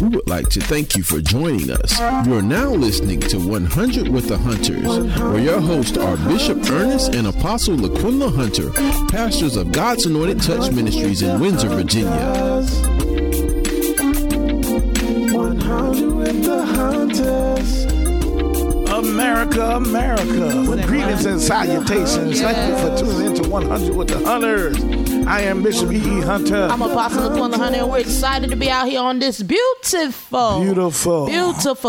we would like to thank you for joining us. You are now listening to 100 with the Hunters, where your hosts are Bishop Ernest and Apostle Laquinla Hunter, pastors of God's Anointed Touch Ministries in Windsor, Virginia. 100 with the Hunters. America. With greetings and salutations. Thank you for tuning in to 100 with the Hunters. I am Bishop E.E. Hunter. I'm Apostle Laquinla Hunter, and we're excited to be out here on this beautiful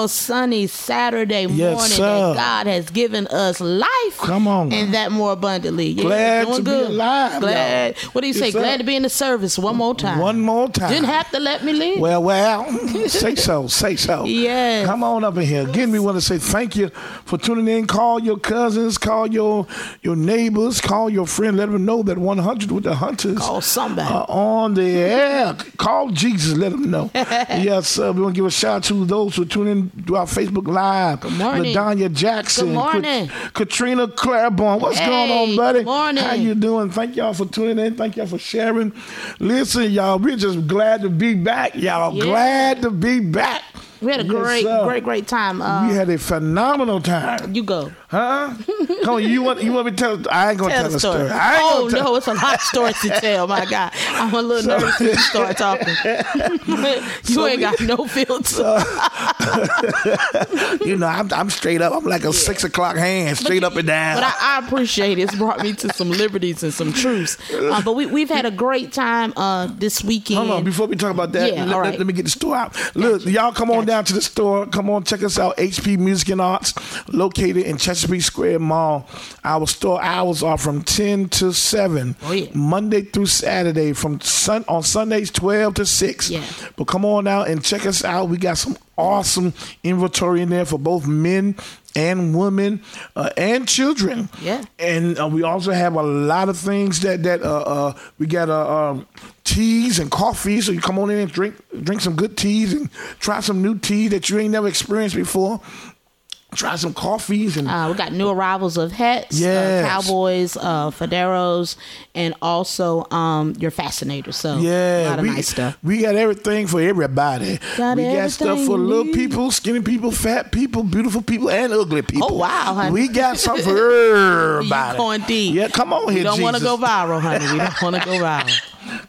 sunny Saturday morning that God has given us life. Come on. And that more abundantly. Glad to be alive. Glad. Y'all. What do you say? Glad to be in the service one more time. Didn't have to let me leave. Well. Say so. Yes. Come on up in here. Again, we want to say thank you for tuning in. Call your cousins, call your neighbors, call your friend. Let them know that 100 with the Hunters are on the air. Call Jesus. Let them know. Yes, we want to give a shout out to those who tune in to our Facebook Live. Good morning. Nadanya Jackson. Good morning. Katrina Claiborne. What's going on, buddy? Good morning. How you doing? Thank y'all for tuning in. Thank y'all for sharing. Listen, y'all, we're just glad to be back, y'all. Yeah. Glad to be back. We had a great time. We had a phenomenal time. You go. Huh? Come on, you want me to tell? I ain't going to tell the story. It's a lot of stories to tell, my God. I'm a little nervous when you start talking. Ain't got no filter. I'm straight up. I'm like a 6 o'clock hand, straight up and down. But I appreciate it. It's brought me to some liberties and some truths. But we've had a great time this weekend. Hold on, before we talk about that, let me get the store out. Look, y'all come on down to the store. Come on, check us out. HP Music and Arts, located in Chesapeake Square Mall. Our store hours are from 10 to 7, Monday through Saturday. On Sundays, 12 to 6. Yeah. But come on out and check us out. We got some awesome inventory in there for both men and women and children. Yeah. And we also have a lot of things that we got teas and coffee, so you come on in and drink some good teas and try some new tea that you ain't never experienced before. Try some coffees. And we got new arrivals of hats, cowboys, faderos, and also your fascinators. So a lot of nice stuff. We got everything for everybody. We got stuff for little people, skinny people, fat people, beautiful people, and ugly people. Oh, wow, honey. We got something for everybody. You going deep. Yeah, come on here, Jesus. We don't want to go viral, honey. We don't want to go viral.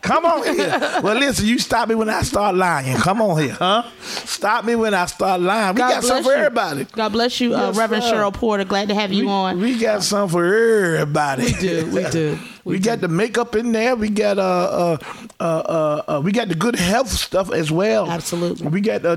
Come on here. Well, listen, you stop me when I start lying. Come on here, huh? Stop me when I start lying. We got something for everybody. God bless you, Reverend Cheryl Porter. Glad to have you on. We got something for everybody. We do. We got the makeup in there. We got the good health stuff as well. Absolutely. We got the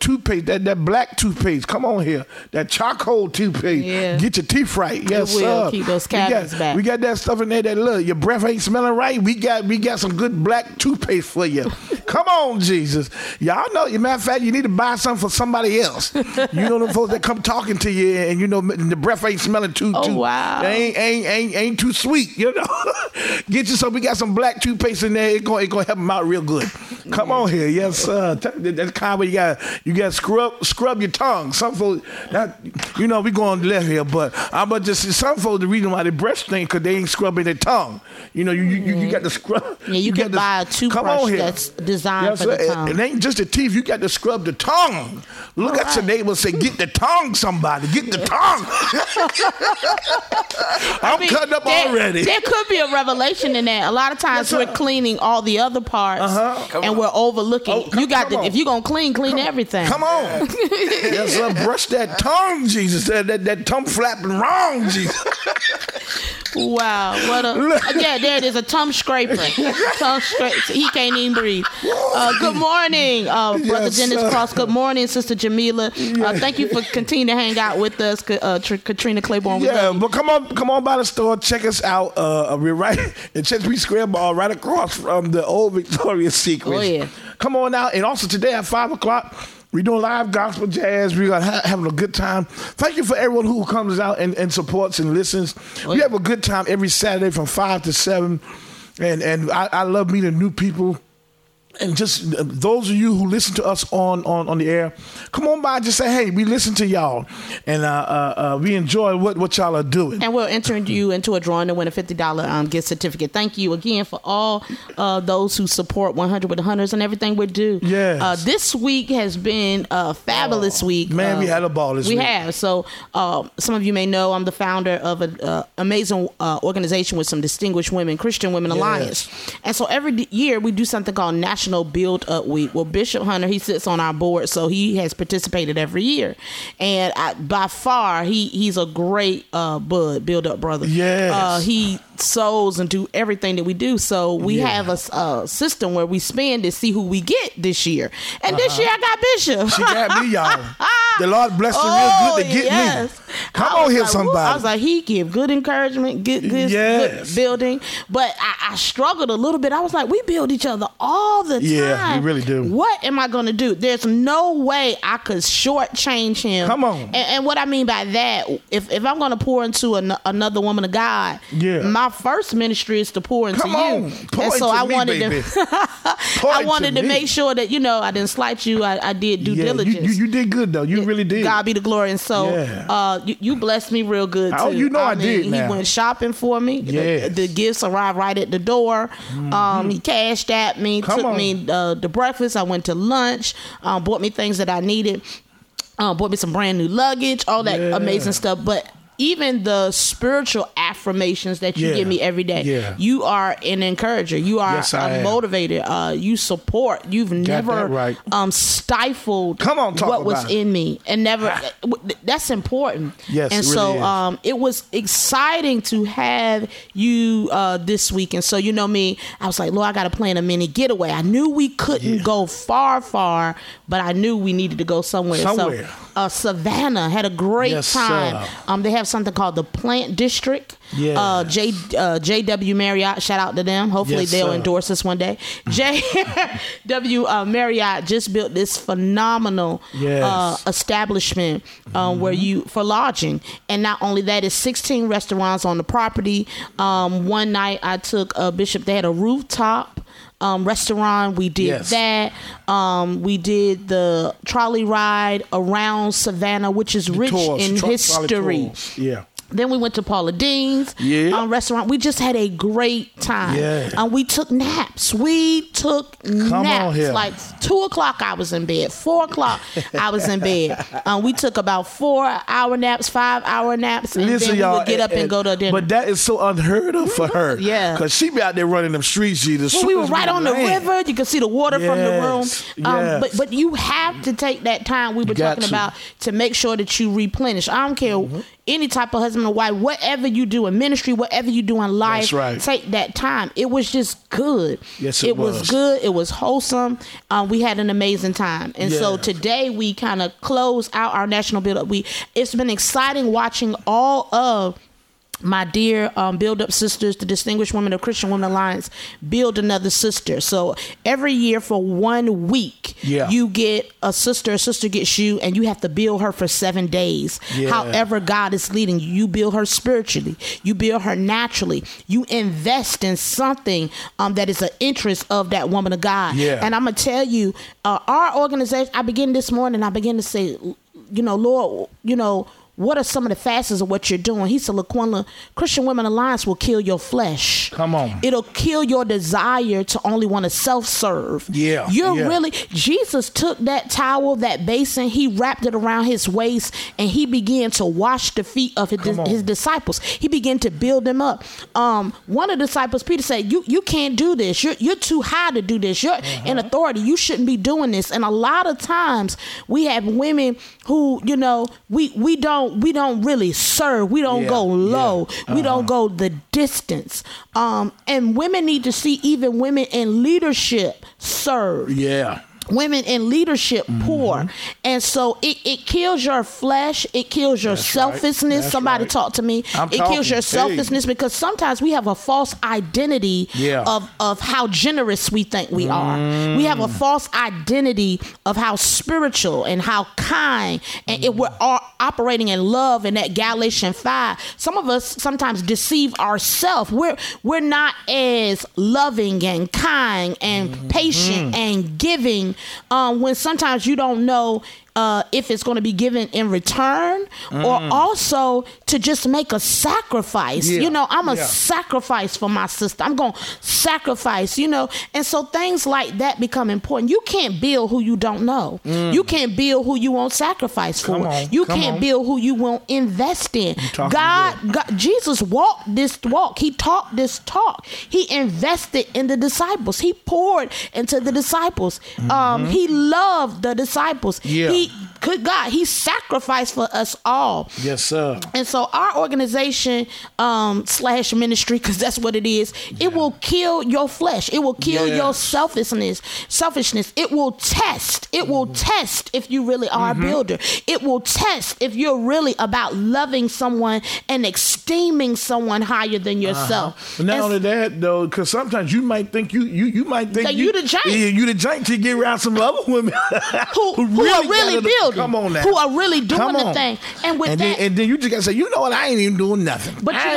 toothpaste, that black toothpaste. Come on here, that charcoal toothpaste. Yeah. Get your teeth right. Yes, it will. Sir. Keep those cavities back. We got that stuff in there that your breath ain't smelling right. We got some good black toothpaste for you. Come on, Jesus. Y'all know. As a matter of fact, you need to buy something for somebody else. You know them folks that come talking to you, and the breath ain't smelling too. Oh, wow. They ain't too sweet. You know, get you some. We got some black toothpaste in there. It's gonna help them out real good. Come on here, yes, sir. That's kind of where you got scrub your tongue. Some folks, we going left here, but I'm gonna just see some folks. The reason why they brush thing because they ain't scrubbing their tongue. You know, you got to scrub. Yeah, you can buy a toothbrush that's designed for the tongue. It ain't just the teeth. You got to scrub the tongue. Look at your neighbor and say, "Get the tongue, somebody. Get the tongue." I'm cutting up already. There could be a revelation in that. A lot of times we're cleaning all the other parts and we're overlooking. If you're going to clean everything. Come on. Yes, sir. Brush that tongue, Jesus. That tongue flapping wrong, Jesus. Wow. There it is, a tongue scraper. He can't even breathe. Good morning, Brother Dennis Cross. Good morning, Sister Jamila. Thank you for continuing to hang out with us, Katrina Claiborne. Yeah, but come on by the store. Check us out. We're right in Chesapeake Square Mall, right across from the old Victoria's Secret. Oh, yeah. Come on out. And also today at 5 o'clock, we're doing live gospel jazz. We're having a good time. Thank you for everyone who comes out and supports and listens. Oh, yeah. We have a good time every Saturday from 5 to 7. And I love meeting new people. And just those of you who listen to us on the air, come on by and just say, hey, we listen to y'all. And we enjoy what y'all are doing. And we'll enter you into a drawing to win a $50 gift certificate. Thank you again for all those who support 100 with the Hunters and everything we do. Yes. This week has been a fabulous week. Man, we had a ball this week. We have. So some of you may know I'm the founder of an amazing organization with some distinguished women, Christian Women Alliance. And so every year we do something called National Build Up Week. Well, Bishop Hunter, he sits on our board, so he has participated every year, and by far he's a great build up brother. Yes, he sows and do everything that we do. So we have a system where we spend to see who we get this year, and this year I got Bishop. She got me, y'all. The Lord blessed her real good to get me. Come on here, somebody. I was like, he give good encouragement, good building, but I struggled a little bit. I was like, we build each other all the time. Yeah, we really do. What am I going to do? There's no way I could shortchange him. Come on. And what I mean by that, if I'm going to pour into another woman of God, my first ministry is to pour into you. Pour and so I wanted to make sure that, you know, I didn't slight you. I did due diligence. You did good, though. You really did. God be the glory. And so you blessed me real good, too. Oh, you know I did. He went shopping for me. Yes. The gifts arrived right at the door. Mm-hmm. He cashed at me, took me to breakfast. I went to lunch, bought me things that I needed, bought me some brand new luggage, all that amazing stuff. But even the spiritual affirmations that you give me every day, you are an encourager. You are a motivator. You support. You've never stifled what was in me, and never. That's important. Yes, and it so really is. It was exciting to have you this week. And so you know me, I was like, Lord, I got to plan a mini getaway. I knew we couldn't go far, but I knew we needed to go somewhere. So, Savannah had a great time. They have something called the Plant District. Yeah. J.W. Marriott, shout out to them. Hopefully they'll endorse us one day. J.W. Marriott just built this phenomenal establishment where you for lodging, and not only that, it's 16 restaurants on the property. One night I took Bishop. They had a rooftop restaurant. We did that. We did the trolley ride around Savannah, which is rich in history. Yeah. Then we went to Paula Deen's restaurant. We just had a great time. Yeah. We took naps. Like 2 o'clock, I was in bed. 4 o'clock, I was in bed. We took about 4-hour naps, 5-hour naps. And listen, then we would get up and go to dinner. But that is so unheard of for her. Yeah. Because she be out there running them streets. We were right on the river. You could see the water from the room. But you have to take that time we were talking about to make sure that you replenish. I don't care any type of husband or wife, whatever you do in ministry, whatever you do in life, that's right. Take that time. It was just good. Yes, it was good. It was wholesome. We had an amazing time. And so today we kind of close out our National Build Up Week. It's been exciting watching all of my dear Build Up Sisters, the Distinguished Women of Christian Women Alliance, build another sister. So every year for 1 week, you get a sister gets you, and you have to build her for 7 days. Yeah. However God is leading you, you build her spiritually, you build her naturally, you invest in something that is an interest of that woman of God. Yeah. And I'm going to tell you, our organization, I began to say, you know, Lord, you know, what are some of the facets of what you're doing? He said, Laquinla, Christian Women Alliance will kill your flesh. Come on. It'll kill your desire to only want to self-serve. Yeah. Jesus took that towel, that basin, he wrapped it around his waist, and he began to wash the feet of his disciples. He began to build them up. One of the disciples, Peter, said, you can't do this. You're too high to do this. You're in authority. You shouldn't be doing this. And a lot of times we have women who, you know, we don't really serve. We don't go low. We don't go the distance. And women need to see even women in leadership serve. Yeah. Women in leadership poor. And so it kills your flesh. It kills your selfishness. Right. Somebody talk to me. Kills your selfishness because sometimes we have a false identity of how generous we think we are. We have a false identity of how spiritual and how kind. And we're all operating in love in that Galatians 5. Some of us sometimes deceive ourselves. We're not as loving and kind and patient and giving when sometimes you don't know if it's going to be given in return, or also to just make a sacrifice. You know, I'm a sacrifice for my sister. I'm going to sacrifice, you know. And so things like that become important. You can't build who you don't know. You can't build who you won't sacrifice for. You can't build who you won't invest in. God, Jesus walked this walk. He talked this talk. He invested in the disciples. He poured into the disciples. He loved the disciples. He sacrificed for us all. Yes, sir. And so our organization slash ministry, because that's what it is, it will kill your flesh. It will kill your selfishness. It will test. It will test if you really are a builder. It will test if you're really about loving someone and esteeming someone higher than yourself. But not only that, though, because sometimes you might think you the giant. You the giant to get around some other women who are really doing the thing. And then you just got to say, you know what? I ain't even doing nothing. But Bishop,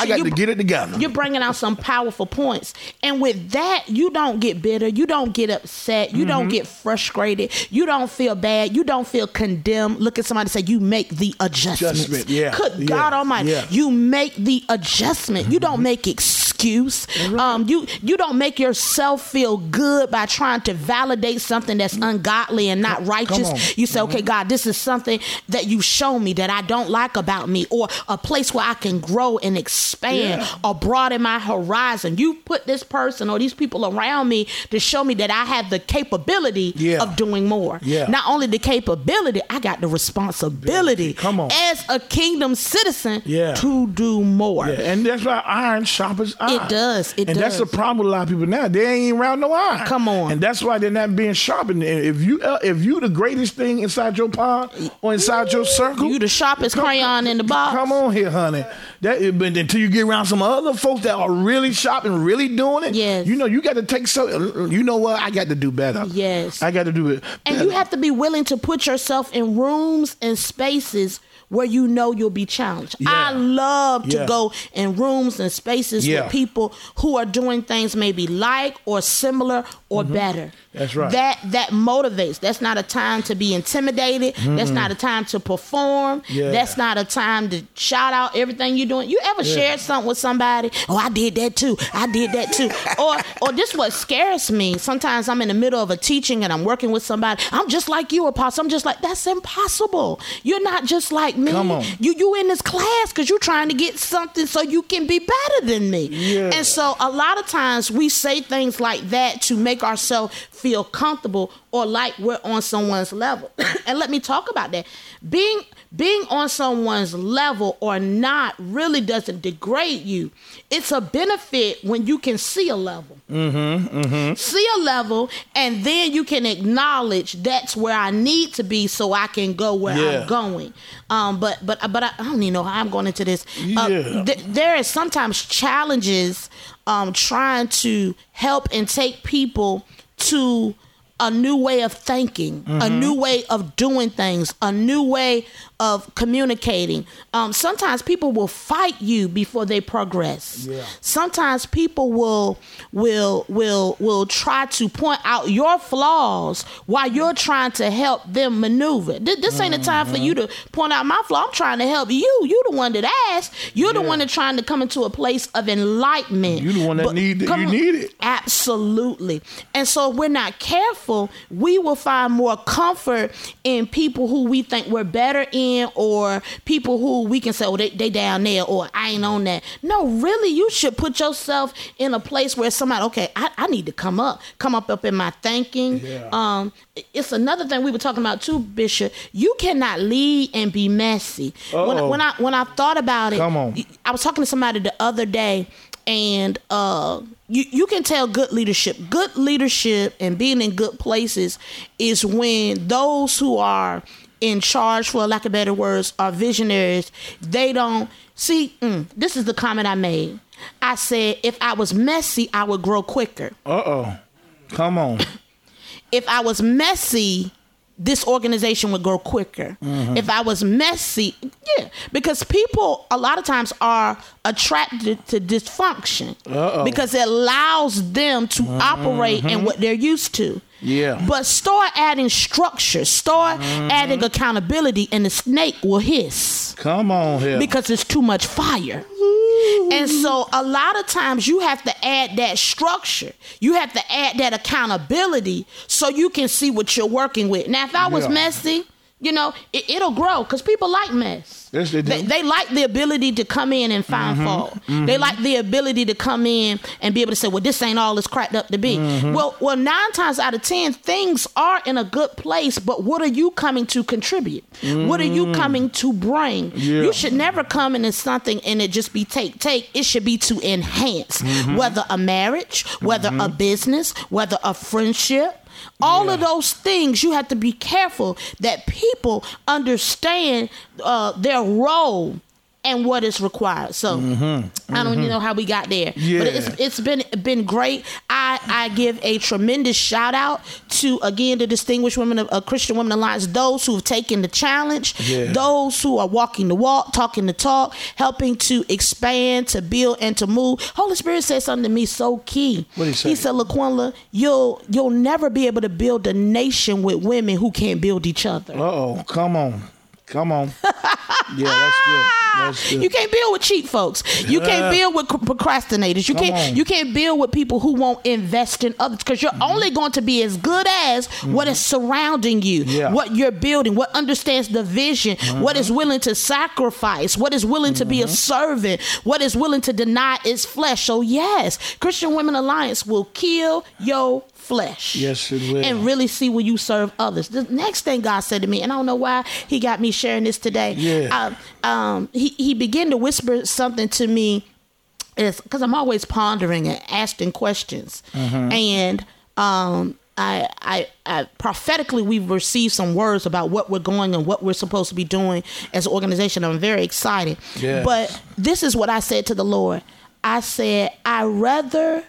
I got to get it together. You're bringing out some powerful points. And with that, you don't get bitter. You don't get upset. You don't get frustrated. You don't feel bad. You don't feel condemned. Look at somebody and say, you make the adjustments. Good God Almighty. You make the adjustment. You don't make excuse. You don't make yourself feel good by trying to validate something that's ungodly and not righteous. You say, okay, God, this is something that you show me that I don't like about me, or a place where I can grow and expand or broaden my horizon. You put this person or these people around me to show me that I have the capability of doing more. Not only the capability, I got the responsibility as a kingdom citizen to do more. And that's why iron sharpens iron. It does. That's the problem with a lot of people now. They ain't around no iron. And that's why they're not being sharpened. If you the greatest thing inside your pond or inside your circle, you the sharpest crayon in the box. Come on here, honey. But until you get around some other folks that are really sharp and really doing it, you know, you got to take so. You know what? I got to do better. I got to do it better. And you have to be willing to put yourself in rooms and spaces where you know you'll be challenged. I love to go in rooms and spaces with people who are doing things maybe like or similar or better. That's right. That motivates. That's not a time to be intimidated. That's not a time to perform. That's not a time to shout out everything you're doing. You ever shared something with somebody? Oh, I did that too. Or this what scares me. Sometimes I'm in the middle of a teaching and I'm working with somebody. I'm just like you, Apostle. I'm just like, that's impossible. You're not just like me. Come on. You in this class because you're trying to get something so you can be better than me. And so a lot of times we say things like that to make ourselves feel comfortable or like we're on someone's level. And let me talk about that. Being on someone's level or not really doesn't degrade you. It's a benefit when you can see a level. See a level, and then you can acknowledge that's where I need to be so I can go where I'm going. But I don't even know how I'm going into this. There is sometimes challenges trying to help and take people to a new way of thinking, a new way of doing things, a new way of communicating. Sometimes people will fight you before they progress. Sometimes people will try to point out your flaws while you're trying to help them maneuver. This ain't the time for you to point out my flaw. I'm trying to help you. You the one that asked. You're the one that trying to come into a place of enlightenment. You the one that need it. Absolutely. And so if we're not careful, we will find more comfort in people who we think we're better in, or people who we can say, oh, they down there, or I ain't on that. No, really, you should put yourself in a place where somebody, okay, I need to come up in my thinking. It's another thing we were talking about too, Bishop. You cannot lead and be messy. When I thought about it, I was talking to somebody the other day, and you can tell good leadership. Good leadership and being in good places is when those who are in charge, for lack of better words, are visionaries. They don't see. This is the comment I made. I said, if I was messy, I would grow quicker. If I was messy, this organization would grow quicker. Mm-hmm. If I was messy, because people a lot of times are attracted to dysfunction because it allows them to operate in what they're used to. Yeah. But start adding structure, start adding accountability, and the snake will hiss. Come on here. Because it's too much fire. And so a lot of times you have to add that structure. You have to add that accountability so you can see what you're working with. Now, if I was messy, you know, it'll grow because people like mess. Yes, they do. They like the ability to come in and find fault. Mm-hmm. They like the ability to come in and be able to say, well, this ain't all it's cracked up to be. Mm-hmm. Well, 9 times out of 10, things are in a good place, but what are you coming to contribute? Mm-hmm. What are you coming to bring? Yeah. You should never come into something and it just be take. It should be to enhance, whether a marriage, whether a business, whether a friendship. All of those things, you have to be careful that people understand their role and what is required. So I don't know how we got there, but it's been great. I give a tremendous shout out to, again, the distinguished women of Christian Women Alliance, those who have taken the challenge, those who are walking the walk, talking the talk, helping to expand, to build, and to move. Holy Spirit said something to me so key. What did he say? He said, Laquinla, you'll never be able to build a nation with women who can't build each other. Uh-oh, come on. Yeah, that's good. You can't build with cheap folks. You can't build with procrastinators. You can't build with people who won't invest in others, because you're only going to be as good as what is surrounding you, what you're building, what understands the vision, what is willing to sacrifice, what is willing to be a servant, what is willing to deny its flesh. So yes, Christian Women Alliance will kill your flesh. Yes, it will. And really see where you serve others. The next thing God said to me, and I don't know why he got me sharing this today. Yeah. He began to whisper something to me, because I'm always pondering and asking questions. And I prophetically, we've received some words about what we're going and what we're supposed to be doing as an organization. I'm very excited. Yes. But this is what I said to the Lord. I said, I'd rather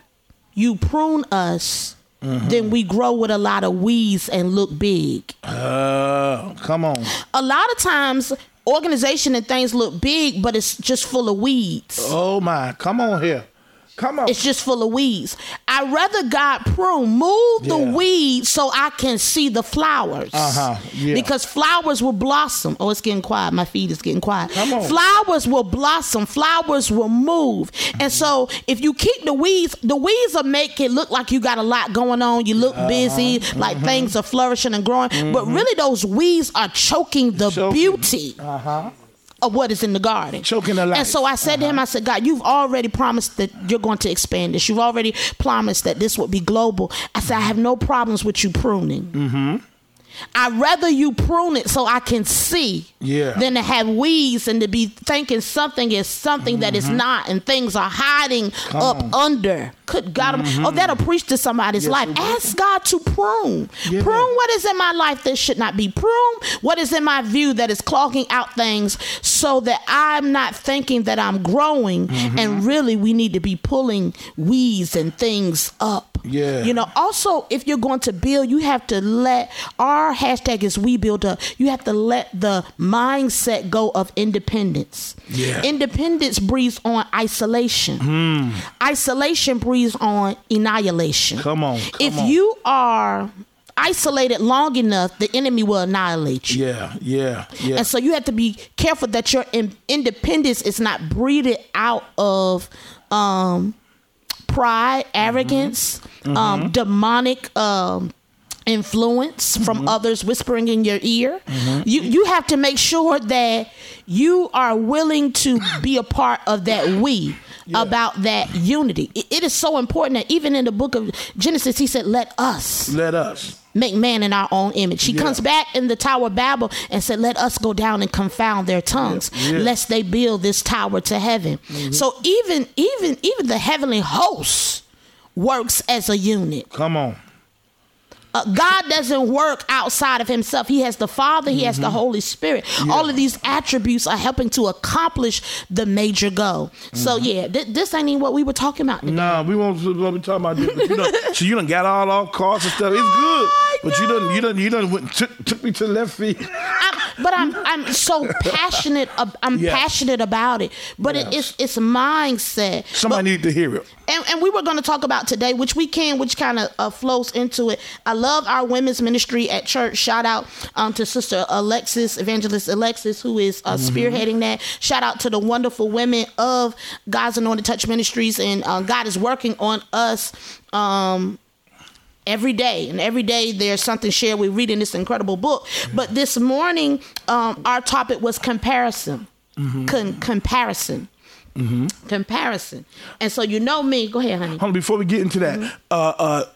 you prune us then we grow with a lot of weeds and look big. Come on. A lot of times, organization and things look big, but it's just full of weeds. Oh my, come on here. Come on. It's just full of weeds. I'd rather God prune, move the weeds so I can see the flowers. Because flowers will blossom. Oh, it's getting quiet. My feed is getting quiet. Come on. Flowers will blossom. Flowers will move. And so if you keep the weeds will make it look like you got a lot going on. You look busy, like things are flourishing and growing. But really those weeds are choking the beauty. Of what is in the garden. Choking the life. And so I said to him, I said, God, you've already promised that you're going to expand this. You've already promised that this would be global. I said, I have no problems with you pruning. I'd rather you prune it so I can see than to have weeds and to be thinking something is something that is not, and things are hiding under. Could God, that'll preach to somebody's life. Ask God to prune. Prune what is in my life that should not be. Prune what is in my view that is clogging out things so that I'm not thinking that I'm growing, and really we need to be pulling weeds and things up. You know, also if you're going to build, you have to let our hashtag is we build up. You have to let the mindset go of independence. Independence breeds on isolation. Isolation breeds on annihilation. Come on. You are isolated long enough, the enemy will annihilate you. Yeah. And so you have to be careful that your independence is not breeded out of pride, arrogance, demonic influence from others whispering in your ear. You have to make sure that you are willing to be a part of that we. About that unity. It is so important that even in the book of Genesis, he said, let us make man in our own image. He comes back in the Tower of Babel and said, let us go down and confound their tongues, lest they build this tower to heaven. So even the heavenly host works as a unit. Come on. God doesn't work outside of himself. He has the Father. He has the Holy Spirit. All of these attributes are helping to accomplish the major goal. So, this ain't even what we were talking about today. Nah, we won't be talking about this. You know, so you done got all off course and stuff. It's good. But you done took me to the left field. I'm so passionate. Passionate about it. But it's a mindset. Somebody need to hear it. And we were going to talk about today, which kind of flows into it. I love our women's ministry at church. Shout out to Sister Alexis, Evangelist Alexis, who is spearheading that. Shout out to the wonderful women of God's Anointed Touch Ministries. And God is working on us every day. And every day there's something shared. We're reading this incredible book. But this morning, our topic was comparison. Mm-hmm. Comparison. Mm-hmm. Comparison. And so you know me. Go ahead, honey. Before we get into that,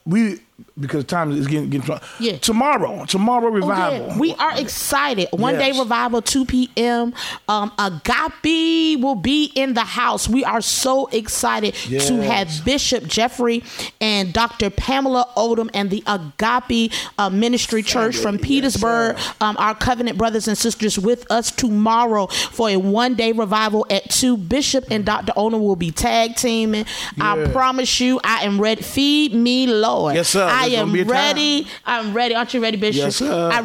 because time is getting drunk. Yeah. Tomorrow revival. Oh, yeah. We are excited. One day revival, 2 p.m. Agape will be in the house. We are so excited to have Bishop Jeffrey and Dr. Pamela Odom and the Agape Ministry Church from Petersburg, our covenant brothers and sisters, with us tomorrow for a one-day revival at 2. Bishop and Dr. Odom will be tag teaming. Yeah. I promise you, I am ready. Feed me, Lord. Yes, sir. I am ready. I'm ready. Aren't you ready, Bishop? Yes, sir. I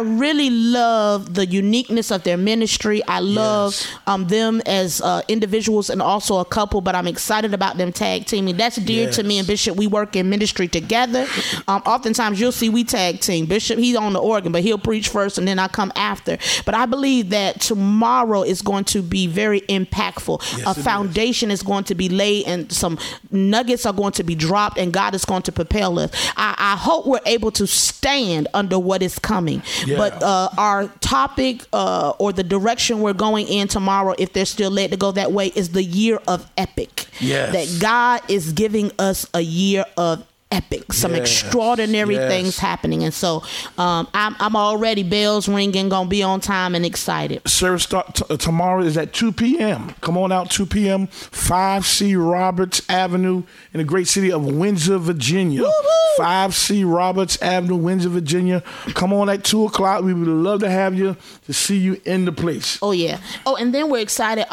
really love the uniqueness of their ministry. I love them as individuals and also a couple, but I'm excited about them tag teaming. That's dear to me and Bishop. We work in ministry together. Oftentimes you'll see we tag team. Bishop, he's on the organ, but he'll preach first and then I come after. But I believe that tomorrow is going to be very impactful. Yes, a foundation is going to be laid and some nuggets are going to be dropped and God is going to propel us. I hope we're able to stand under what is coming. Yeah. But our topic or the direction we're going in tomorrow, if they're still led to go that way, is the year of epic. Yes. That God is giving us a year of epic, some extraordinary things happening. And so I'm already bells ringing, gonna be on time and excited. Service start tomorrow is at 2 p.m. Come on out, 2 p.m. 5C Roberts Avenue in the great city of Windsor, Virginia. Woo-hoo! 5C Roberts Avenue, Windsor, Virginia. Come on at 2 o'clock. We would love to have you, to see you in the place. Oh, yeah. Oh, and then we're excited.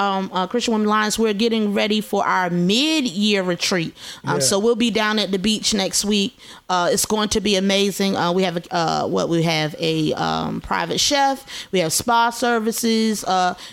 Christian Women Alliance, we're getting ready for our mid-year retreat. So we'll be down at the beach next week. It's going to be amazing. We have a private chef. We have spa services.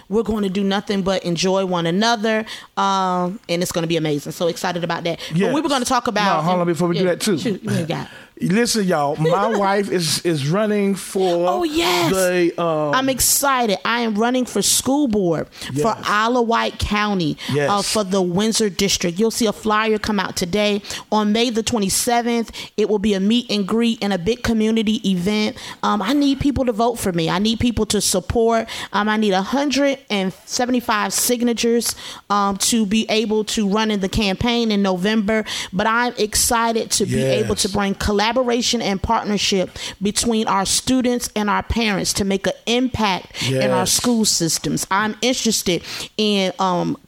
We're going to do nothing but enjoy one another, and it's going to be amazing. So excited about that. But we were going to talk about. No, hold on before we do that too. Shoot, you got it. Listen, y'all, my wife is running for the... I'm excited. I am running for school board for Isle of Wight County for the Windsor District. You'll see a flyer come out today. On May the 27th, it will be a meet and greet and a big community event. I need people to vote for me. I need people to support. I need 175 signatures to be able to run in the campaign in November. But I'm excited to be able to bring collaboration and partnership between our students and our parents to make an impact in our school systems. I'm interested in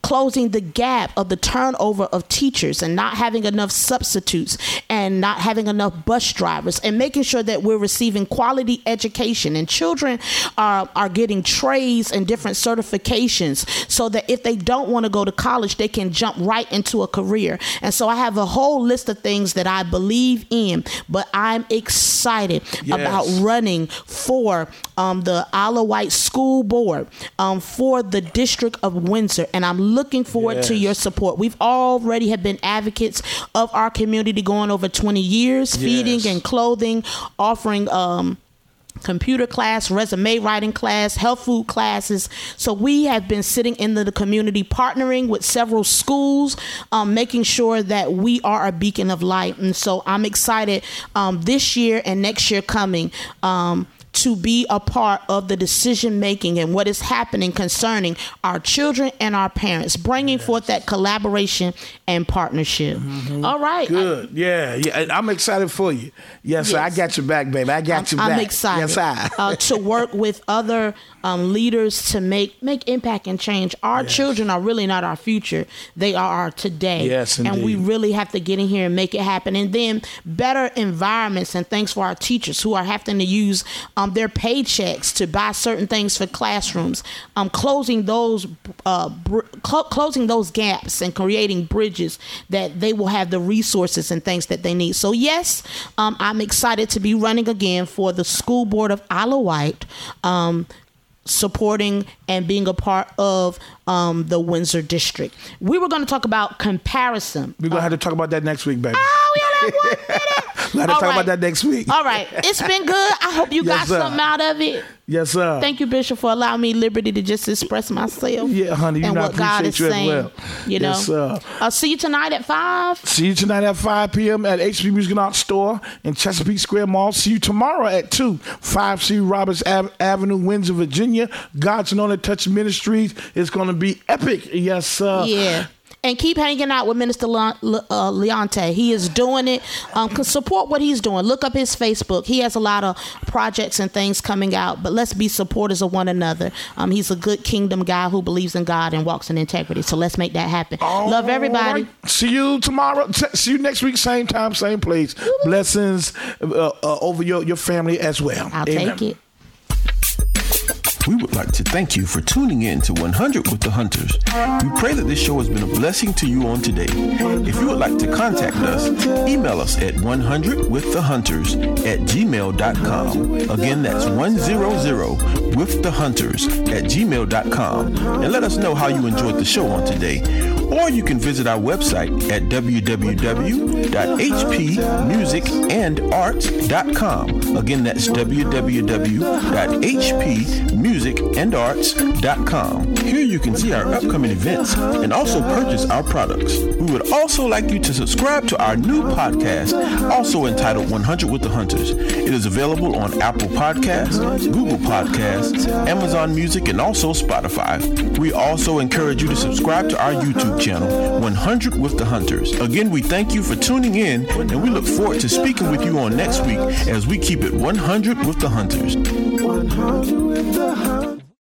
closing the gap of the turnover of teachers and not having enough substitutes and not having enough bus drivers and making sure that we're receiving quality education and children are getting trades and different certifications so that if they don't want to go to college, they can jump right into a career. And so I have a whole list of things that I believe in, but I'm excited about running for the Isle of Wight School Board for the District of Windsor. And I'm looking forward to your support. We've already have been advocates of our community going over 20 years, feeding and clothing, offering computer class, resume writing class, health food classes. So we have been sitting in the community, partnering with several schools, making sure that we are a beacon of light. And so I'm excited this year and next year coming to be a part of the decision making and what is happening concerning our children and our parents, bringing forth that collaboration and partnership. Mm-hmm. All right. Good. I'm excited for you. Yes. I got your back, baby. I'm excited. Yes, to work with other leaders to make impact and change. Our children are really not our future. They are our today. Yes, indeed. And we really have to get in here and make it happen. And then better environments, and thanks for our teachers who are having to use their paychecks to buy certain things for classrooms, closing those closing those gaps and creating bridges that they will have the resources and things that they need. So yes, I'm excited to be running again for the school board of Isle of Wight, supporting and being a part of the Windsor District. We were going to talk about comparison. We're going to have to talk about that next week, baby. Oh, we only have 1 minute. We'll have to talk about that next week. All right. It's been good. I hope you got something out of it. Yes, sir. Thank you, Bishop, for allowing me liberty to just express myself. Yeah, honey. You and what God is saying. Well. You know? Yes, sir. I'll see you tonight at 5. See you tonight at 5 p.m. at HP Music and Arts Store in Chesapeake Square Mall. See you tomorrow at 2, 5C Roberts Avenue, Windsor, Virginia. God's Anointed Touch Ministries. It's going to be epic. Yes, sir. Yeah. And keep hanging out with Minister Leonte. He is doing it. Can support what he's doing. Look up his Facebook. He has a lot of projects and things coming out. But let's be supporters of one another. He's a good kingdom guy who believes in God and walks in integrity. So let's make that happen. All love everybody. Right. See you tomorrow. See you next week. Same time, same place. Mm-hmm. Blessings over your family as well. I'll take it. We would like to thank you for tuning in to 100 with the Hunters. We pray that this show has been a blessing to you on today. If you would like to contact us, email us at 100withthehunters@gmail.com. Again, that's 100withthehunters@gmail.com. And let us know how you enjoyed the show on today. Or you can visit our website at www.hpmusicandarts.com. Again, that's www.hpmusicandarts.com. Here you can see our upcoming events and also purchase our products. We would also like you to subscribe to our new podcast, also entitled 100 with the Hunters. It is available on Apple Podcasts, Google Podcasts, Amazon Music, and also Spotify. We also encourage you to subscribe to our YouTube channel, 100 with the Hunters. Again, we thank you for tuning in, and we look forward to speaking with you on next week as we keep it 100 with the Hunters. 100 with the Hunters.